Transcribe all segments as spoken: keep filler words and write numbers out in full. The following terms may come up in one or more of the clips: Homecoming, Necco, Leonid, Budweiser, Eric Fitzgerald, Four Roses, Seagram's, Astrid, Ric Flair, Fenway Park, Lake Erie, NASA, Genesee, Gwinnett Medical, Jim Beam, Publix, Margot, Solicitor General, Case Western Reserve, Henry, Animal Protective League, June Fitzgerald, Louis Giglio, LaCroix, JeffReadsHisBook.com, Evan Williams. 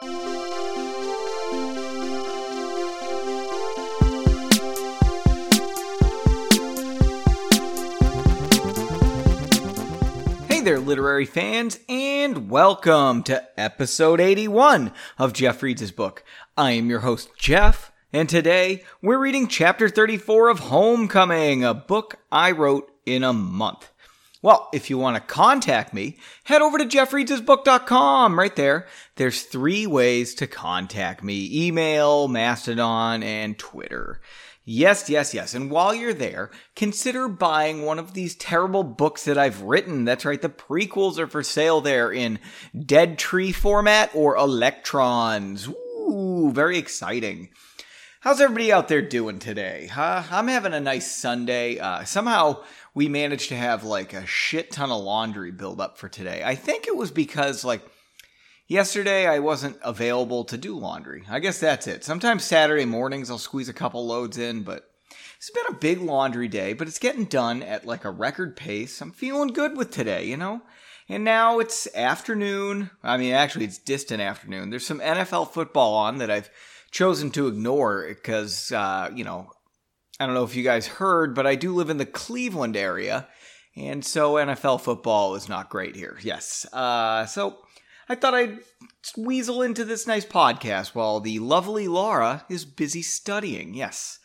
Hey there, literary fans, and welcome to episode eighty-one of Jeff Reads His Book. I am your host, Jeff, and today we're reading chapter thirty-four of Homecoming, a book I wrote in a month. Well, if you want to contact me, head over to Jeff Reads His Book dot com. Right there, there's three ways to contact me: email, Mastodon, and Twitter. Yes, yes, yes. And while you're there, consider buying one of these terrible books that I've written. That's right, the prequels are for sale there in Dead Tree format or Electrons. Ooh, very exciting. How's everybody out there doing today? Huh? I'm having a nice Sunday. Uh, somehow we managed to have like a shit ton of laundry build up for today. I think it was because like yesterday I wasn't available to do laundry. I guess that's it. Sometimes Saturday mornings I'll squeeze a couple loads in, but it's been a big laundry day, but it's getting done at like a record pace. I'm feeling good with today, you know? And now it's afternoon. I mean, actually it's distant afternoon. There's some N F L football on that I've chosen to ignore because, uh, you know, I don't know if you guys heard, but I do live in the Cleveland area, and so N F L football is not great here. Yes. Uh, so I thought I'd weasel into this nice podcast while the lovely Laura is busy studying. Yes.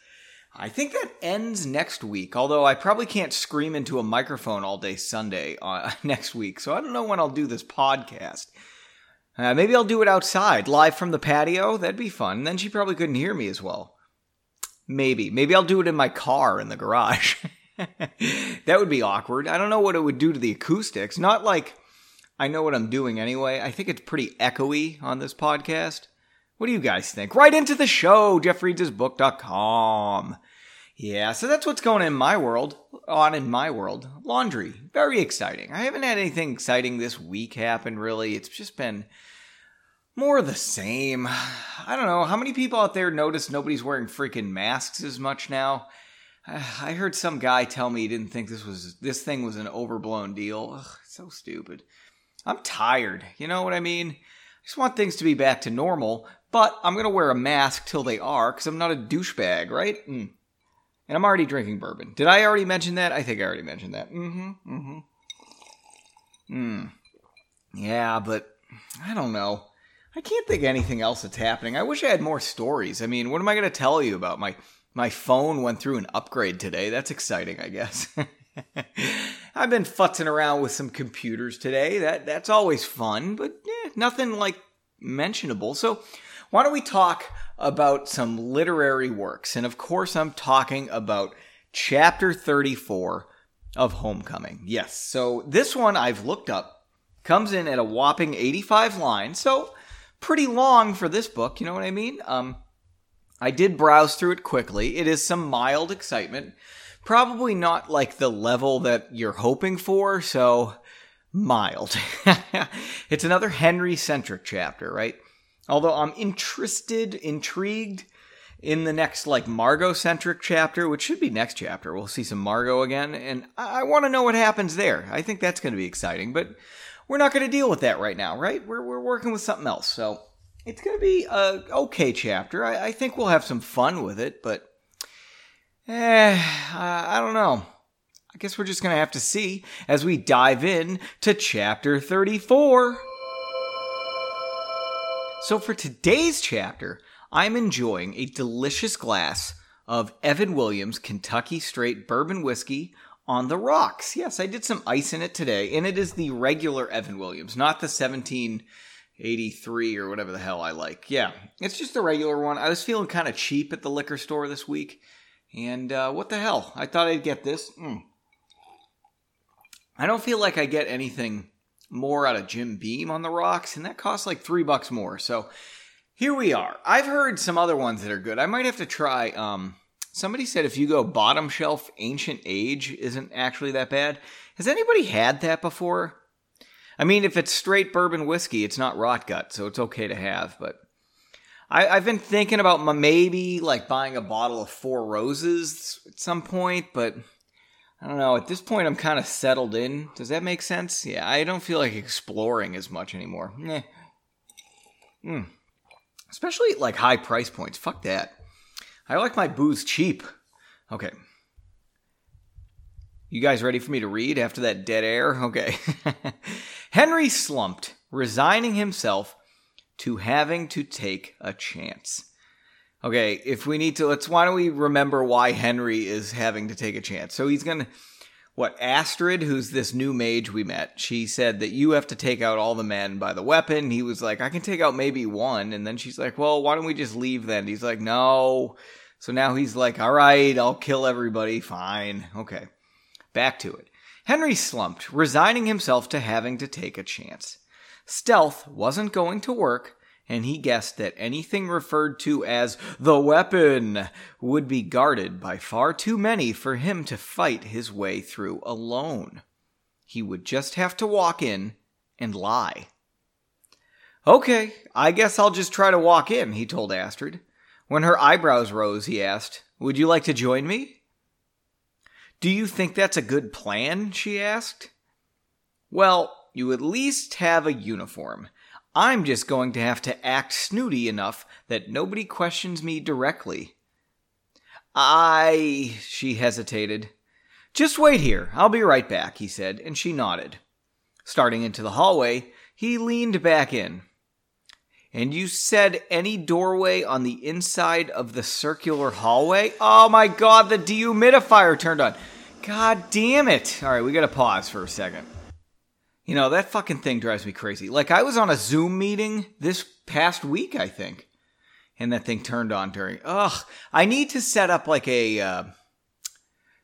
I think that ends next week, although I probably can't scream into a microphone all day Sunday uh, next week, so I don't know when I'll do this podcast. Uh, maybe I'll do it outside, live from the patio. That'd be fun. Then she probably couldn't hear me as well. Maybe. Maybe I'll do it in my car in the garage. That would be awkward. I don't know what it would do to the acoustics. Not like I know what I'm doing anyway. I think it's pretty echoey on this podcast. What do you guys think? Right into the show, Jeff Reads His Book dot com. Yeah, so that's what's going on in my world. On in my world. Laundry. Very exciting. I haven't had anything exciting this week happen, really. It's just been more of the same. I don't know. How many people out there notice nobody's wearing freaking masks as much now? I heard some guy tell me he didn't think this was this thing was an overblown deal. Ugh, so stupid. I'm tired. You know what I mean? I just want things to be back to normal, but I'm going to wear a mask till they are because I'm not a douchebag, right? Mm. And I'm already drinking bourbon. Did I already mention that? I think I already mentioned that. Mm-hmm, mm-hmm. Mm. Yeah, but I don't know. I can't think of anything else that's happening. I wish I had more stories. I mean, what am I going to tell you about? My my phone went through an upgrade today. That's exciting, I guess. I've been futzing around with some computers today. That That's always fun, but eh, nothing, like, mentionable. So why don't we talk about some literary works? And of course, I'm talking about chapter thirty-four of Homecoming. Yes, so this one I've looked up comes in at a whopping eighty-five lines, so pretty long for this book, you know what I mean? Um, I did browse through it quickly. It is some mild excitement, probably not like the level that you're hoping for, so mild. It's another Henry-centric chapter, right? Although I'm interested, intrigued in the next, like, Margot-centric chapter, which should be next chapter. We'll see some Margot again, and I, I want to know what happens there. I think that's going to be exciting, but we're not going to deal with that right now, right? We're we're working with something else, so it's going to be a okay chapter. I, I think we'll have some fun with it, but eh, I, I don't know. I guess we're just going to have to see as we dive in to chapter thirty-four. So for today's chapter, I'm enjoying a delicious glass of Evan Williams Kentucky Straight Bourbon Whiskey on the rocks. Yes, I did some ice in it today, and it is the regular Evan Williams, not the seventeen eighty-three or whatever the hell I like. Yeah, it's just the regular one. I was feeling kind of cheap at the liquor store this week, and uh, what the hell? I thought I'd get this. Mm. I don't feel like I get anything more out of Jim Beam on the rocks, and that costs like three bucks more. So here we are. I've heard some other ones that are good. I might have to try. Um, somebody said if you go bottom shelf, Ancient Age isn't actually that bad. Has anybody had that before? I mean, if it's straight bourbon whiskey, it's not rot gut, so it's okay to have. But I, I've been thinking about my, maybe like buying a bottle of Four Roses at some point, but I don't know. At this point, I'm kind of settled in. Does that make sense? Yeah, I don't feel like exploring as much anymore. Eh. Mm. Especially at, like, high price points. Fuck that. I like my booze cheap. Okay. You guys ready for me to read after that dead air? Okay. Henry slumped, resigning himself to having to take a chance. Okay, if we need to, let's, why don't we remember why Henry is having to take a chance? So he's going to, what, Astrid, who's this new mage we met, she said that you have to take out all the men by the weapon. He was like, I can take out maybe one. And then she's like, well, why don't we just leave then? He's like, no. So now he's like, all right, I'll kill everybody. Fine. Okay, back to it. Henry slumped, resigning himself to having to take a chance. Stealth wasn't going to work, and he guessed that anything referred to as the weapon would be guarded by far too many for him to fight his way through alone. He would just have to walk in and lie. Okay, I guess I'll just try to walk in, he told Astrid. When her eyebrows rose, he asked, would you like to join me? Do you think that's a good plan? She asked. Well, you at least have a uniform. I'm just going to have to act snooty enough that nobody questions me directly. I... she hesitated. Just wait here. I'll be right back, he said, and she nodded. Starting into the hallway, he leaned back in. And you said any doorway on the inside of the circular hallway? Oh my god, the dehumidifier turned on. God damn it. All right, we gotta pause for a second. You know, that fucking thing drives me crazy. Like, I was on a Zoom meeting this past week, I think. And that thing turned on during... Ugh. I need to set up, like, a... Uh,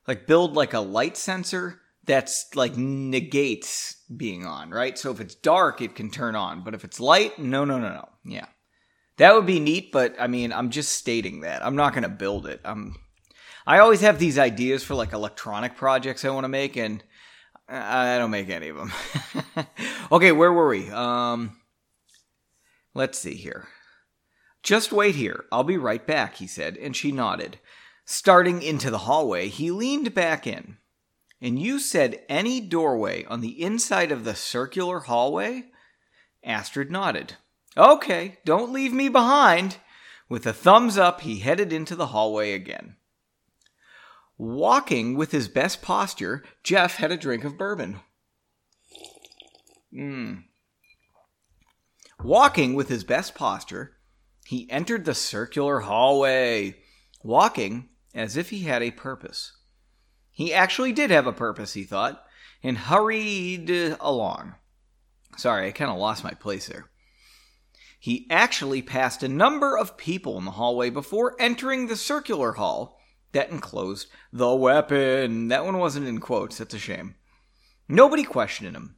like, build, like, a light sensor that's, like, negates being on, right? So if it's dark, it can turn on. But if it's light, no, no, no, no. Yeah. That would be neat, but, I mean, I'm just stating that. I'm not going to build it. I'm... I always have these ideas for, like, electronic projects I want to make, and... I don't make any of them. Okay, where were we? Um, let's see here. Just wait here. I'll be right back, he said, and she nodded. Starting into the hallway, he leaned back in. And you said any doorway on the inside of the circular hallway? Astrid nodded. Okay, don't leave me behind. With a thumbs up, he headed into the hallway again. Walking with his best posture, Jeff had a drink of bourbon. Mm. Walking with his best posture, he entered the circular hallway, walking as if he had a purpose. He actually did have a purpose, he thought, and hurried along. Sorry, I kind of lost my place there. He actually passed a number of people in the hallway before entering the circular hall that enclosed the weapon. That one wasn't in quotes. That's a shame. Nobody questioned him.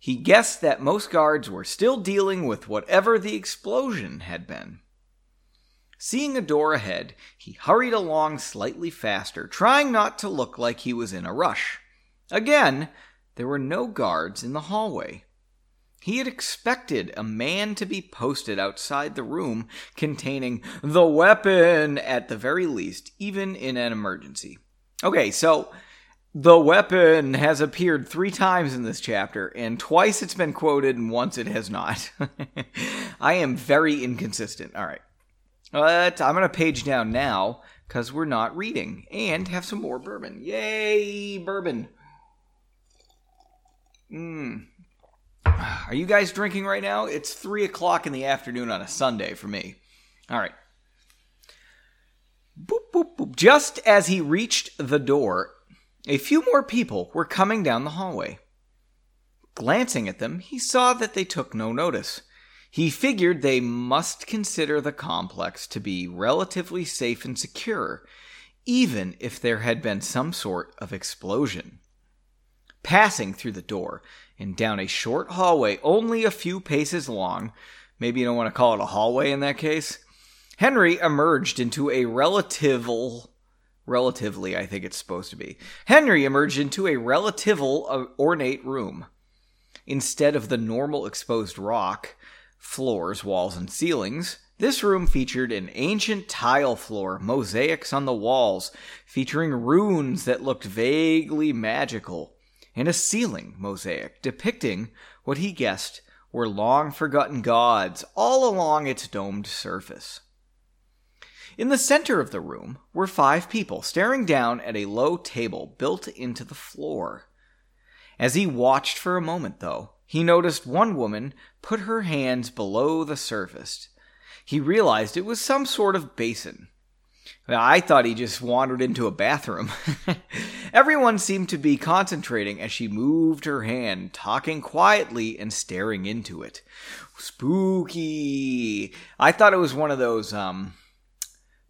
He guessed that most guards were still dealing with whatever the explosion had been. Seeing a door ahead, he hurried along slightly faster, trying not to look like he was in a rush. Again, there were no guards in the hallway. He had expected a man to be posted outside the room containing the weapon at the very least, even in an emergency. Okay, so the weapon has appeared three times in this chapter, and twice it's been quoted and once it has not. I am very inconsistent. All right, but I'm going to page down now because we're not reading and have some more bourbon. Yay, bourbon. Mmm. Are you guys drinking right now? It's three o'clock in the afternoon on a Sunday for me. All right. Boop, boop, boop. Just as he reached the door, a few more people were coming down the hallway. Glancing at them, he saw that they took no notice. He figured they must consider the complex to be relatively safe and secure, even if there had been some sort of explosion. Passing through the door and down a short hallway only a few paces long, maybe you don't want to call it a hallway in that case, Henry emerged into a relatival, relatively I think it's supposed to be, Henry emerged into a relatival ornate room. Instead of the normal exposed rock, floors, walls, and ceilings, this room featured an ancient tile floor, mosaics on the walls, featuring runes that looked vaguely magical, and a ceiling mosaic depicting what he guessed were long-forgotten gods all along its domed surface. In the center of the room were five people staring down at a low table built into the floor. As he watched for a moment, though, he noticed one woman put her hands below the surface. He realized it was some sort of basin. I thought he just wandered into a bathroom. Everyone seemed to be concentrating as she moved her hand, talking quietly and staring into it. Spooky. I thought it was one of those um,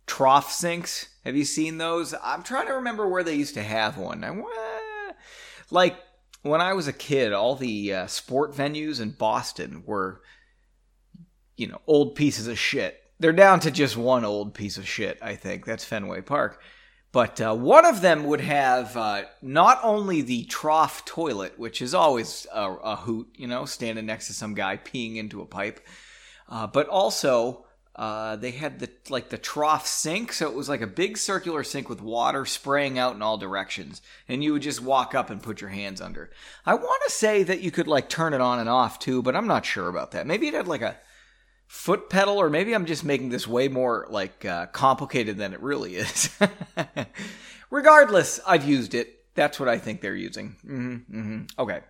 trough sinks. Have you seen those? I'm trying to remember where they used to have one. I, like, when I was a kid, all the uh, sport venues in Boston were, you know, old pieces of shit. They're down to just one old piece of shit, I think. That's Fenway Park. But uh, one of them would have uh, not only the trough toilet, which is always a, a hoot, you know, standing next to some guy peeing into a pipe, uh, but also uh, they had the like the trough sink, so it was like a big circular sink with water spraying out in all directions, and you would just walk up and put your hands under. I want to say that you could like turn it on and off too, but I'm not sure about that. Maybe it had like a foot pedal, or maybe I'm just making this way more like uh, complicated than it really is. Regardless, I've used it. That's what I think they're using. Mm-hmm, mm-hmm. Okay.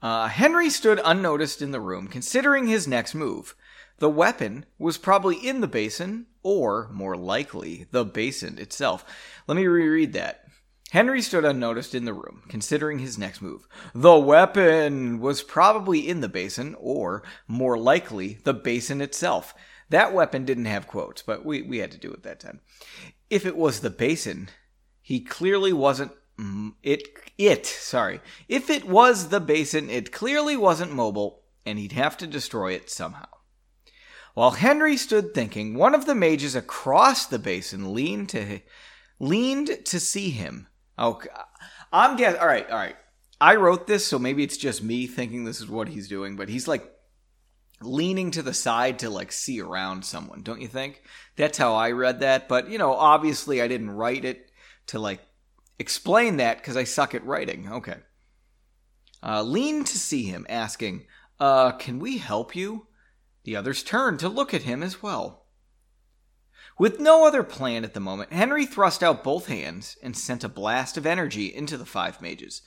Uh, Henry stood unnoticed in the room, considering his next move. The weapon was probably in the basin, or more likely, the basin itself. Let me reread that. Henry stood unnoticed in the room, considering his next move. The weapon was probably in the basin, or, more likely, the basin itself. That weapon didn't have quotes, but we, we had to do it that time. If it was the basin, he clearly wasn't... It, it, sorry. If it was the basin, it clearly wasn't mobile, and he'd have to destroy it somehow. While Henry stood thinking, one of the mages across the basin leaned to, leaned to see him. Okay, I'm guess. All right, all right. I wrote this, so maybe it's just me thinking this is what he's doing, but he's like leaning to the side to like see around someone, don't you think? That's how I read that, but you know, obviously I didn't write it to like explain that because I suck at writing. Okay. Uh, lean to see him, asking, uh, can we help you? The others turned to look at him as well. With no other plan at the moment, Henry thrust out both hands and sent a blast of energy into the five mages,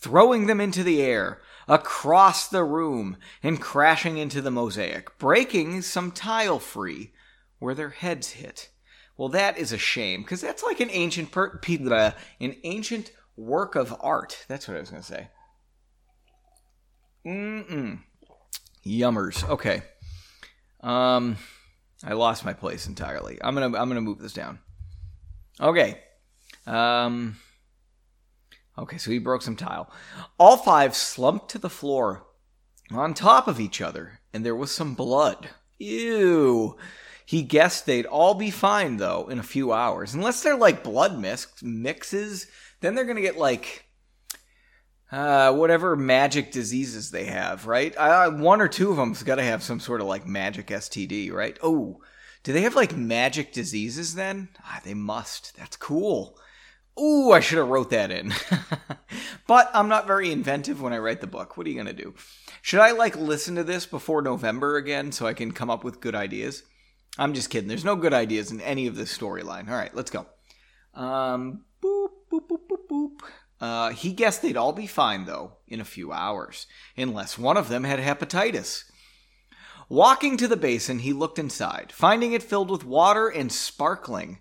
throwing them into the air, across the room, and crashing into the mosaic, breaking some tile free where their heads hit. Well, that is a shame, because that's like an ancient per- an ancient work of art. That's what I was going to say. Mm-mm. Yummers. Okay. Um... I lost my place entirely. I'm gonna I'm gonna move this down. Okay. Um, okay, so he broke some tile. All five slumped to the floor on top of each other, and there was some blood. Ew. He guessed they'd all be fine, though, in a few hours. Unless they're, like, blood mix- mixes, then they're gonna get, like... Uh, whatever magic diseases they have, right? Uh, one or two of them's got to have some sort of, like, magic S T D, right? Oh, do they have, like, magic diseases then? Ah, they must. That's cool. Ooh, I should have wrote that in. But I'm not very inventive when I write the book. What are you going to do? Should I, like, listen to this before November again so I can come up with good ideas? I'm just kidding. There's no good ideas in any of this storyline. All right, let's go. Um, boop, boop, boop, boop, boop. Uh, he guessed they'd all be fine, though, in a few hours, unless one of them had hepatitis. Walking to the basin, he looked inside, finding it filled with water and sparkling.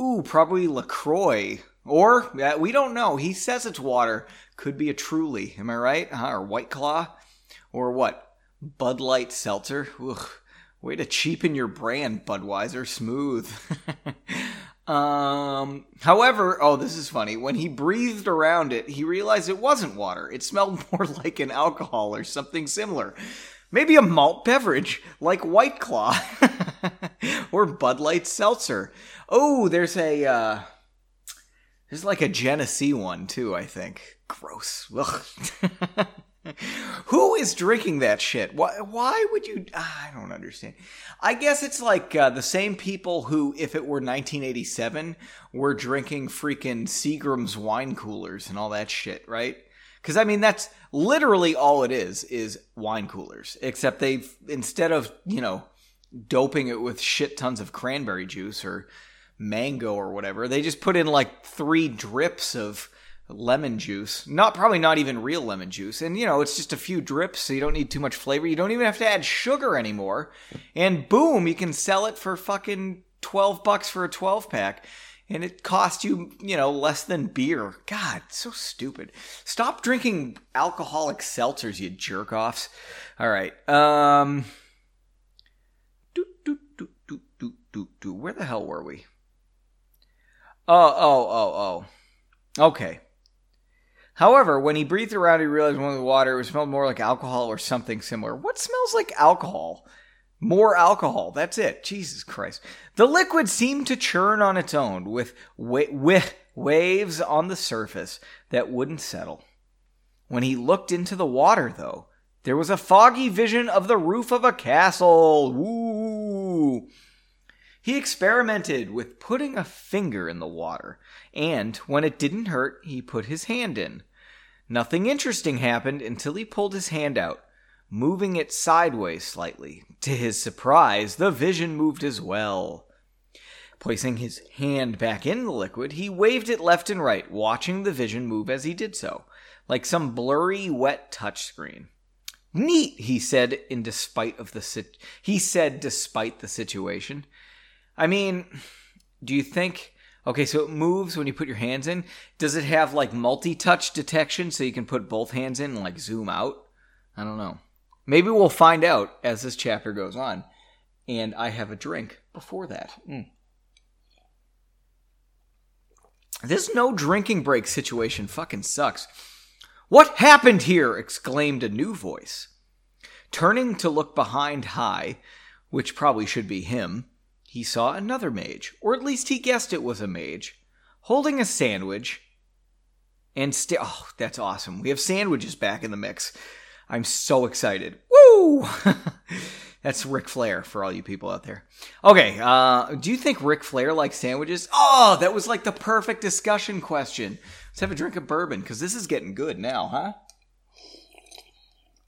Ooh, probably LaCroix. Or, uh, we don't know, he says it's water. Could be a Truly, am I right? Uh, or White Claw? Or what? Bud Light Seltzer? Ugh, way to cheapen your brand, Budweiser. Smooth. Um, however, oh, this is funny. When he breathed around it, he realized it wasn't water. It smelled more like an alcohol or something similar. Maybe a malt beverage, like White Claw, or Bud Light Seltzer. Oh, there's a, uh, there's like a Genesee one, too, I think. Gross. Ugh. Who is drinking that shit? Why, why would you... I don't understand. I guess it's like uh, the same people who, if it were nineteen eighty-seven, were drinking freaking Seagram's wine coolers and all that shit, right? Because, I mean, that's literally all it is, is wine coolers. Except they've, instead of, you know, doping it with shit tons of cranberry juice or mango or whatever, they just put in like three drips of lemon juice. Not, probably not even real lemon juice. And, you know, it's just a few drips, so you don't need too much flavor. You don't even have to add sugar anymore. And boom, you can sell it for fucking twelve bucks for a twelve pack. And it costs you, you know, less than beer. God, so stupid. Stop drinking alcoholic seltzers, you jerk-offs. All right. Um, do, do, do, do, do, do, do. Where the hell were we? Oh, oh, oh, oh. Okay. However, when he breathed around, he realized when the water, it smelled more like alcohol or something similar. What smells like alcohol? More alcohol. That's it. Jesus Christ. The liquid seemed to churn on its own with, wa- with waves on the surface that wouldn't settle. When he looked into the water, though, there was a foggy vision of the roof of a castle. Woo! He experimented with putting a finger in the water, and when it didn't hurt, he put his hand in. Nothing interesting happened until he pulled his hand out, moving it sideways slightly. To his surprise, the vision moved as well. Placing his hand back in the liquid, he waved it left and right, watching the vision move as he did so, like some blurry, wet touchscreen. "Neat," he said in despite of the sit- he said despite the situation. I mean, do you think... Okay, so it moves when you put your hands in. Does it have, like, multi-touch detection so you can put both hands in and, like, zoom out? I don't know. Maybe we'll find out as this chapter goes on. And I have a drink before that. Mm. This no drinking break situation fucking sucks. "What happened here?" exclaimed a new voice. Turning to look behind High, which probably should be him, he saw another mage, or at least he guessed it was a mage, holding a sandwich. And sti- oh, that's awesome. We have sandwiches back in the mix. I'm so excited. Woo! That's Ric Flair for all you people out there. Okay, uh, do you think Ric Flair likes sandwiches? Oh, that was like the perfect discussion question. Let's have a drink of bourbon, because this is getting good now, huh?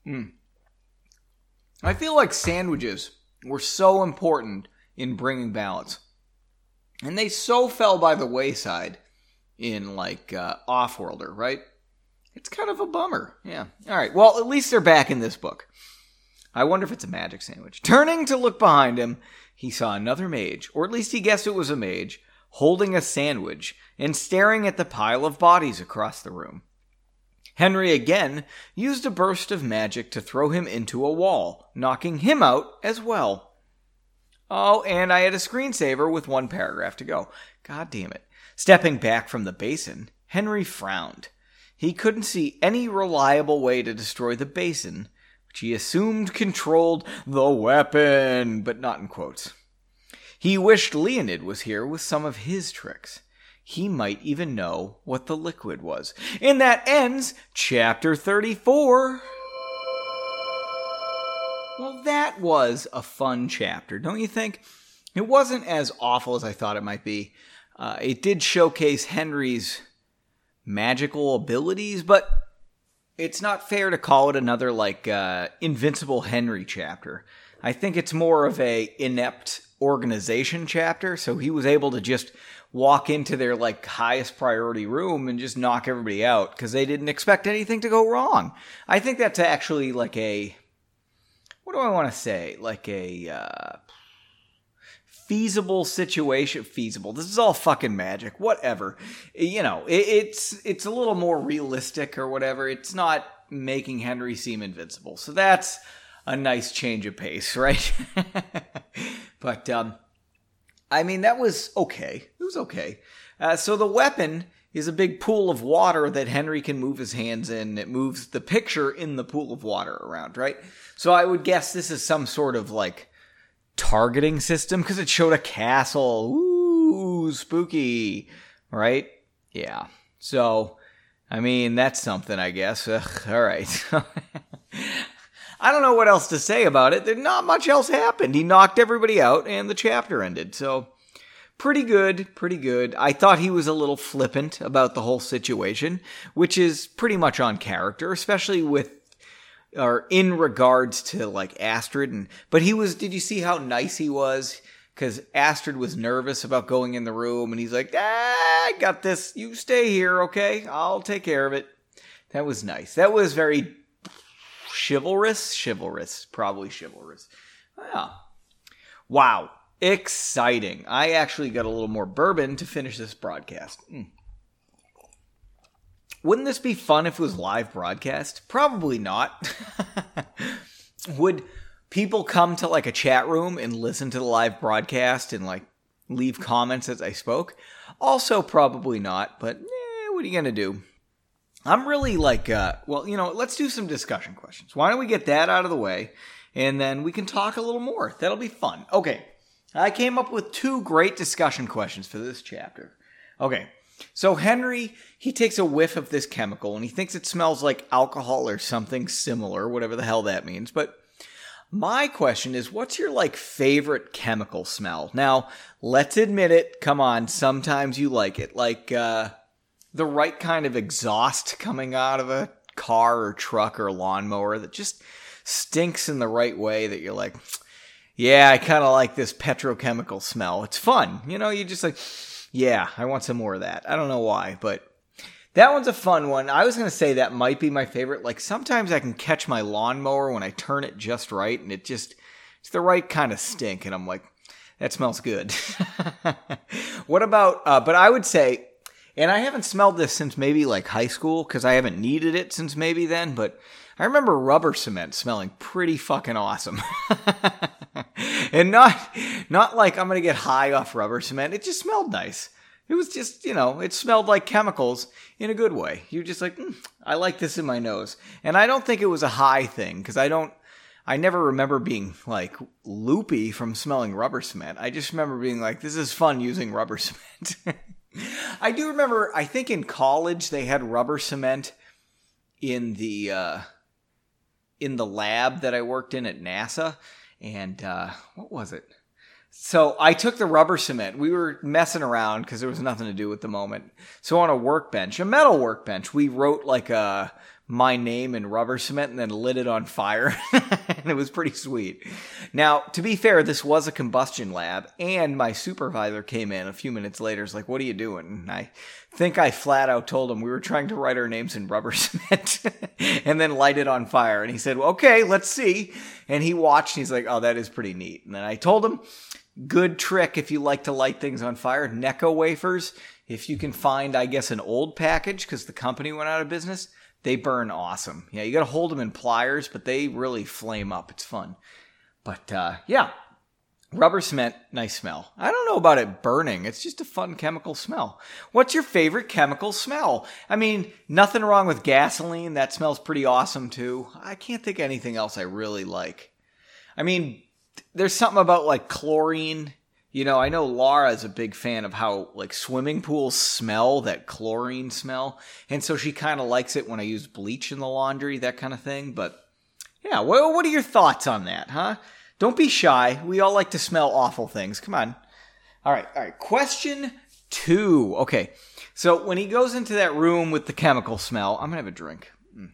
Mm. I feel like sandwiches were so important in bringing balance. And they so fell by the wayside in, like, uh, Offworlder, right? It's kind of a bummer. Yeah. All right. Well, at least they're back in this book. I wonder if it's a magic sandwich. Turning to look behind him, he saw another mage, or at least he guessed it was a mage, holding a sandwich and staring at the pile of bodies across the room. Henry again used a burst of magic to throw him into a wall, knocking him out as well. Oh, and I had a screensaver with one paragraph to go. God damn it. Stepping back from the basin, Henry frowned. He couldn't see any reliable way to destroy the basin, which he assumed controlled the weapon, but not in quotes. He wished Leonid was here with some of his tricks. He might even know what the liquid was. And that ends chapter thirty-four. Well, that was a fun chapter, don't you think? It wasn't as awful as I thought it might be. Uh, it did showcase Henry's magical abilities, but it's not fair to call it another, like, uh, Invincible Henry chapter. I think it's more of a inept organization chapter, so he was able to just walk into their, like, highest priority room and just knock everybody out, because they didn't expect anything to go wrong. I think that's actually, like, a... What do I want to say? Like a, uh... feasible situation. Feasible. This is all fucking magic. Whatever. You know, it, it's it's a little more realistic or whatever. It's not making Henry seem invincible. So that's a nice change of pace, right? But, um, I mean, that was okay. It was okay. Uh, so the weapon is a big pool of water that Henry can move his hands in. It moves the picture in the pool of water around, right? So I would guess this is some sort of, like, targeting system, because it showed a castle. Ooh, spooky, right? Yeah. So, I mean, that's something, I guess. Ugh, all right. I don't know what else to say about it. Not much else happened. He knocked everybody out, and the chapter ended. So, Pretty good, pretty good. I thought he was a little flippant about the whole situation, which is pretty much on character, especially with, or in regards to, like, Astrid. And, but he was, did you see how nice he was? Because Astrid was nervous about going in the room, and he's like, ah, I got this. You stay here, okay? I'll take care of it. That was nice. That was very chivalrous. Chivalrous. Probably chivalrous. Wow. Wow. Exciting. I actually got a little more bourbon to finish this broadcast. Mm. Wouldn't this be fun if it was live broadcast? Probably not. Would people come to, like, a chat room and listen to the live broadcast and, like, leave comments as I spoke? Also probably not, but eh, what are you going to do? I'm really like, uh, well, you know, let's do some discussion questions. Why don't we get that out of the way, and then we can talk a little more. That'll be fun. Okay, I came up with two great discussion questions for this chapter. Okay, so Henry, he takes a whiff of this chemical, and he thinks it smells like alcohol or something similar, whatever the hell that means, but... my question is, what's your, like, favorite chemical smell? Now, let's admit it. Come on. Sometimes you like it. Like, uh, the right kind of exhaust coming out of a car or truck or lawnmower that just stinks in the right way that you're like, yeah, I kind of like this petrochemical smell. It's fun. You know, you just like, yeah, I want some more of that. I don't know why, but... that one's a fun one. I was going to say that might be my favorite. Like, sometimes I can catch my lawnmower when I turn it just right, and it just, it's the right kind of stink, and I'm like, that smells good. What about, uh, but I would say, and I haven't smelled this since maybe, like, high school, because I haven't needed it since maybe then, but I remember rubber cement smelling pretty fucking awesome. And not, not like I'm going to get high off rubber cement. It just smelled nice. It was just, you know, it smelled like chemicals in a good way. You're just like, mm, I like this in my nose. And I don't think it was a high thing, because I don't, I never remember being, like, loopy from smelling rubber cement. I just remember being like, this is fun using rubber cement. I do remember, I think in college they had rubber cement in the, uh, in the lab that I worked in at NASA. And, uh, what was it? So I took the rubber cement. We were messing around because there was nothing to do at the moment. So on a workbench, a metal workbench, we wrote like a, my name in rubber cement and then lit it on fire. And it was pretty sweet. Now, to be fair, this was a combustion lab. And my supervisor came in a few minutes later. It's like, what are you doing? And I think I flat out told him we were trying to write our names in rubber cement and then light it on fire. And he said, well, okay, let's see. And he watched. And he's like, oh, that is pretty neat. And then I told him, good trick if you like to light things on fire. Necco wafers, if you can find, I guess, an old package because the company went out of business, they burn awesome. Yeah, you got to hold them in pliers, but they really flame up. It's fun. But, uh, yeah, rubber cement, nice smell. I don't know about it burning. It's just a fun chemical smell. What's your favorite chemical smell? I mean, nothing wrong with gasoline. That smells pretty awesome, too. I can't think of anything else I really like. I mean... there's something about, like, chlorine. You know, I know Laura's a big fan of how, like, swimming pools smell, that chlorine smell. And so she kind of likes it when I use bleach in the laundry, that kind of thing. But, yeah, well, what are your thoughts on that, huh? Don't be shy. We all like to smell awful things. Come on. All right, all right. Question two. Okay, so when he goes into that room with the chemical smell, I'm going to have a drink. Mm.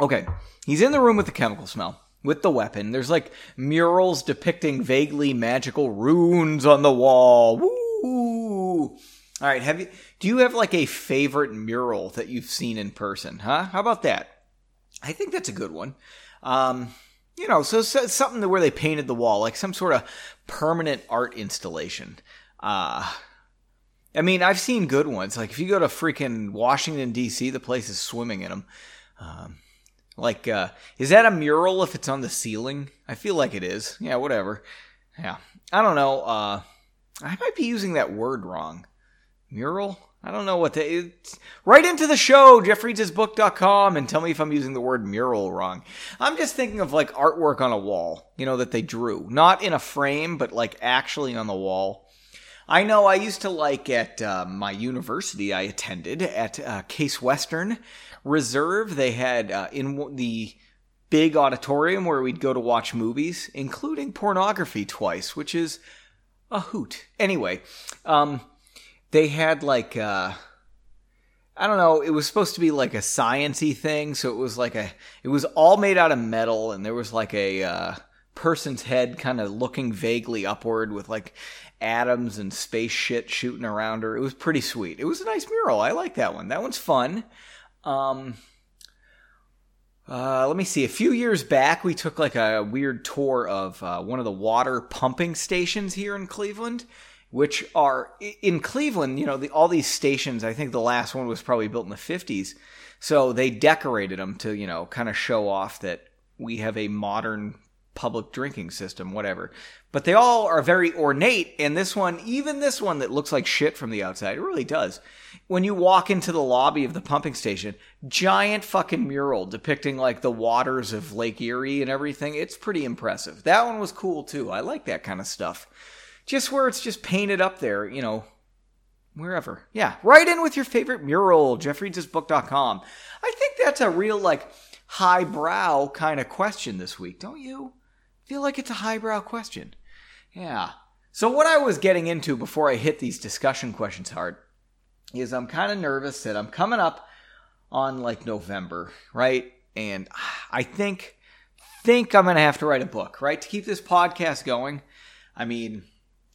Okay, he's in the room with the chemical smell. With the weapon, there's like murals depicting vaguely magical runes on the wall. Woo! All right, have you? Do you have like a favorite mural that you've seen in person? Huh? How about that? I think that's a good one. Um, you know, so, so something where they painted the wall, like some sort of permanent art installation. Uh I mean, I've seen good ones. Like if you go to freaking Washington D C, the place is swimming in them. Um, Like, uh, is that a mural if it's on the ceiling? I feel like it is. Yeah, whatever. Yeah. I don't know. Uh, I might be using that word wrong. Mural? I don't know what to... Right into the show, Jeff Reads His Book dot com, and tell me if I'm using the word mural wrong. I'm just thinking of, like, artwork on a wall, you know, that they drew. Not in a frame, but, like, actually on the wall. I know I used to like at uh, my university I attended at uh, Case Western Reserve. They had uh, in the big auditorium where we'd go to watch movies, including pornography twice, which is a hoot. Anyway, um, they had like, uh, I don't know, it was supposed to be like a science-y thing, so it was like a, it was all made out of metal, and there was like a uh, person's head kind of looking vaguely upward with like atoms and space shit shooting around her. It was pretty sweet. It was a nice mural. I like that one. That one's fun. Um... Uh, let me see. A few years back, we took like a weird tour of uh, one of the water pumping stations here in Cleveland, which are in Cleveland, you know, the, all these stations, I think the last one was probably built in the fifties. So they decorated them to, you know, kind of show off that we have a modern public drinking system, whatever. But they all are very ornate. And this one, even this one that looks like shit from the outside, it really does. When you walk into the lobby of the pumping station, giant fucking mural depicting like the waters of Lake Erie and everything. It's pretty impressive. That one was cool too. I like that kind of stuff. Just where it's just painted up there, you know, wherever. Yeah, write in with your favorite mural, Jeff Reads His Book dot com. I think that's a real like highbrow kind of question this week, don't you? I feel like it's a highbrow question. Yeah. So what I was getting into before I hit these discussion questions hard is I'm kind of nervous that I'm coming up on like November, right? And I think think I'm going to have to write a book, right? To keep this podcast going. I mean,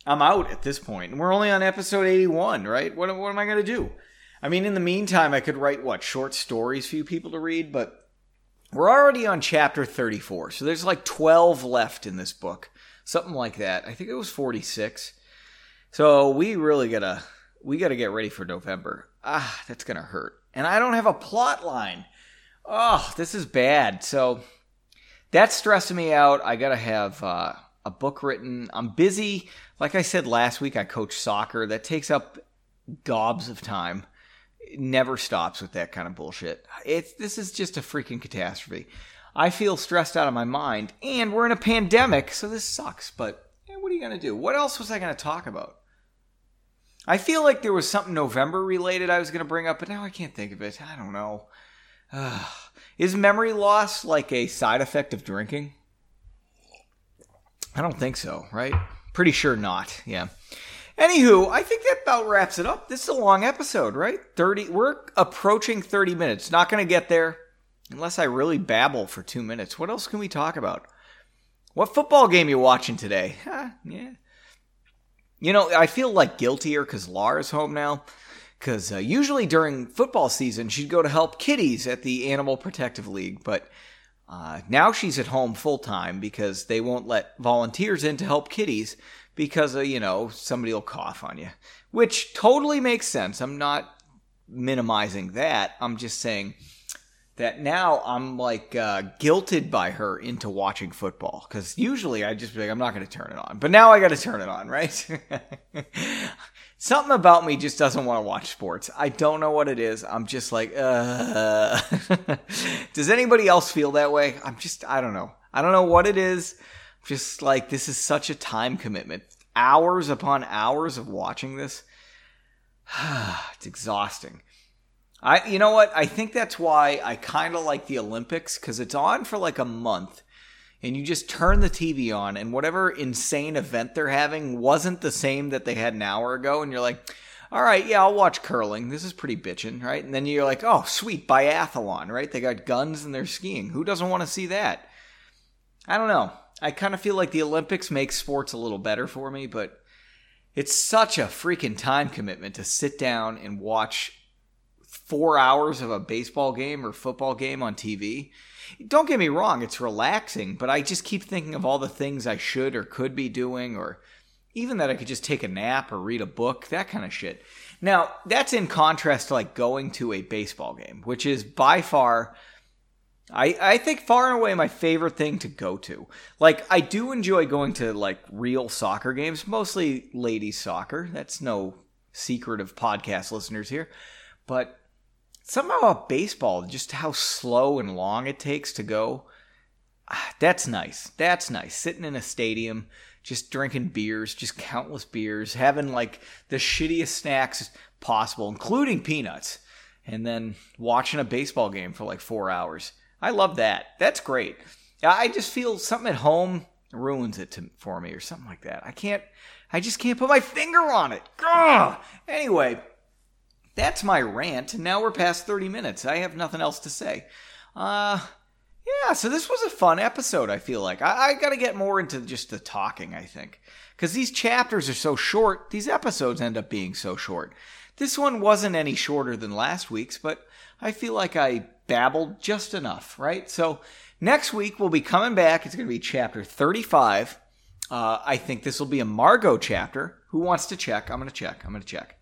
I'm out at this point. And we're only on episode eighty-one, right? What, what am I going to do? I mean, in the meantime, I could write, what, short stories for you people to read? But we're already on chapter thirty-four. So there's like twelve left in this book. Something like that. I think it was forty-six. So we really got to... We got to get ready for November. Ah, that's going to hurt. And I don't have a plot line. Oh, this is bad. So that's stressing me out. I got to have uh, a book written. I'm busy. Like I said last week, I coach soccer. That takes up gobs of time. It never stops with that kind of bullshit. It's, this is just a freaking catastrophe. I feel stressed out of my mind. And we're in a pandemic, so this sucks. But eh, what are you going to do? What else was I going to talk about? I feel like there was something November-related I was going to bring up, but now I can't think of it. I don't know. Uh, is memory loss like a side effect of drinking? I don't think so, right? Pretty sure not, yeah. Anywho, I think that about wraps it up. This is a long episode, right? thirty. We're approaching thirty minutes. Not going to get there unless I really babble for two minutes. What else can we talk about? What football game you watching today? Huh, yeah. You know, I feel like guiltier because Lara's home now. Because uh, usually during football season, she'd go to help kitties at the Animal Protective League. But uh, now she's at home full-time because they won't let volunteers in to help kitties because, uh, you know, somebody will cough on you. Which totally makes sense. I'm not minimizing that. I'm just saying that now I'm, like, uh, guilted by her into watching football. Because usually I just be like, I'm not going to turn it on. But now I got to turn it on, right? Something about me just doesn't want to watch sports. I don't know what it is. I'm just like, uh. Does anybody else feel that way? I'm just, I don't know. I don't know what it is. Just like, this is such a time commitment. Hours upon hours of watching this. It's exhausting. I, you know what? I think that's why I kind of like the Olympics, because it's on for like a month, and you just turn the T V on, and whatever insane event they're having wasn't the same that they had an hour ago, and you're like, all right, yeah, I'll watch curling. This is pretty bitchin', right? And then you're like, oh, sweet, biathlon, right? They got guns and they're skiing. Who doesn't want to see that? I don't know. I kind of feel like the Olympics makes sports a little better for me, but it's such a freaking time commitment to sit down and watch four hours of a baseball game or football game on T V. Don't get me wrong, it's relaxing, but I just keep thinking of all the things I should or could be doing, or even that I could just take a nap or read a book, that kind of shit. Now, that's in contrast to like going to a baseball game, which is by far, I, I think far and away my favorite thing to go to. Like, I do enjoy going to like real soccer games, mostly ladies soccer. That's no secret of podcast listeners here, but somehow a baseball, just how slow and long it takes to go, that's nice. That's nice. Sitting in a stadium, just drinking beers, just countless beers, having like the shittiest snacks possible, including peanuts, and then watching a baseball game for like four hours. I love that. That's great. I just feel something at home ruins it to, for me or something like that. I can't, I just can't put my finger on it. Ugh. Anyway, that's my rant. Now we're past thirty minutes. I have nothing else to say. Uh, yeah, so this was a fun episode, I feel like. I, I got to get more into just the talking, I think. Because these chapters are so short, these episodes end up being so short. This one wasn't any shorter than last week's, but I feel like I babbled just enough, right? So next week we'll be coming back. It's going to be chapter thirty-five. Uh, I think this will be a Margot chapter. Who wants to check? I'm going to check. I'm going to check.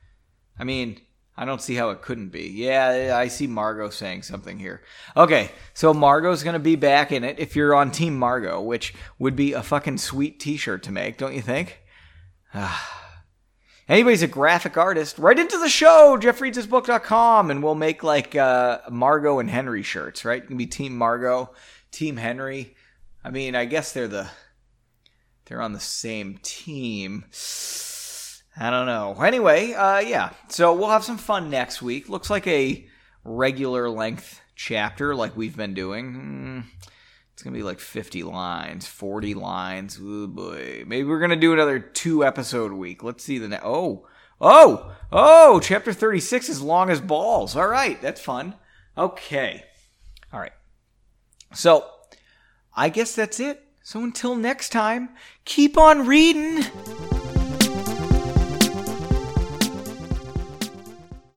I mean, I don't see how it couldn't be. Yeah, I see Margot saying something here. Okay, so Margot's going to be back in it if you're on Team Margot, which would be a fucking sweet t-shirt to make, don't you think? Ah. Anybody's a graphic artist, right into the show, Jeff Reads His Book dot com, and we'll make, like, uh, Margot and Henry shirts, right? It can be Team Margot, Team Henry. I mean, I guess they're the, they're on the same team. I don't know. Anyway, uh, yeah, so we'll have some fun next week. Looks like a regular length chapter like we've been doing. Mm. It's going to be like fifty lines, forty lines. Ooh, boy. Maybe we're going to do another two-episode week. Let's see the next. Oh, oh, oh, chapter thirty-six is long as balls. All right, that's fun. Okay. All right. So I guess that's it. So until next time, keep on reading.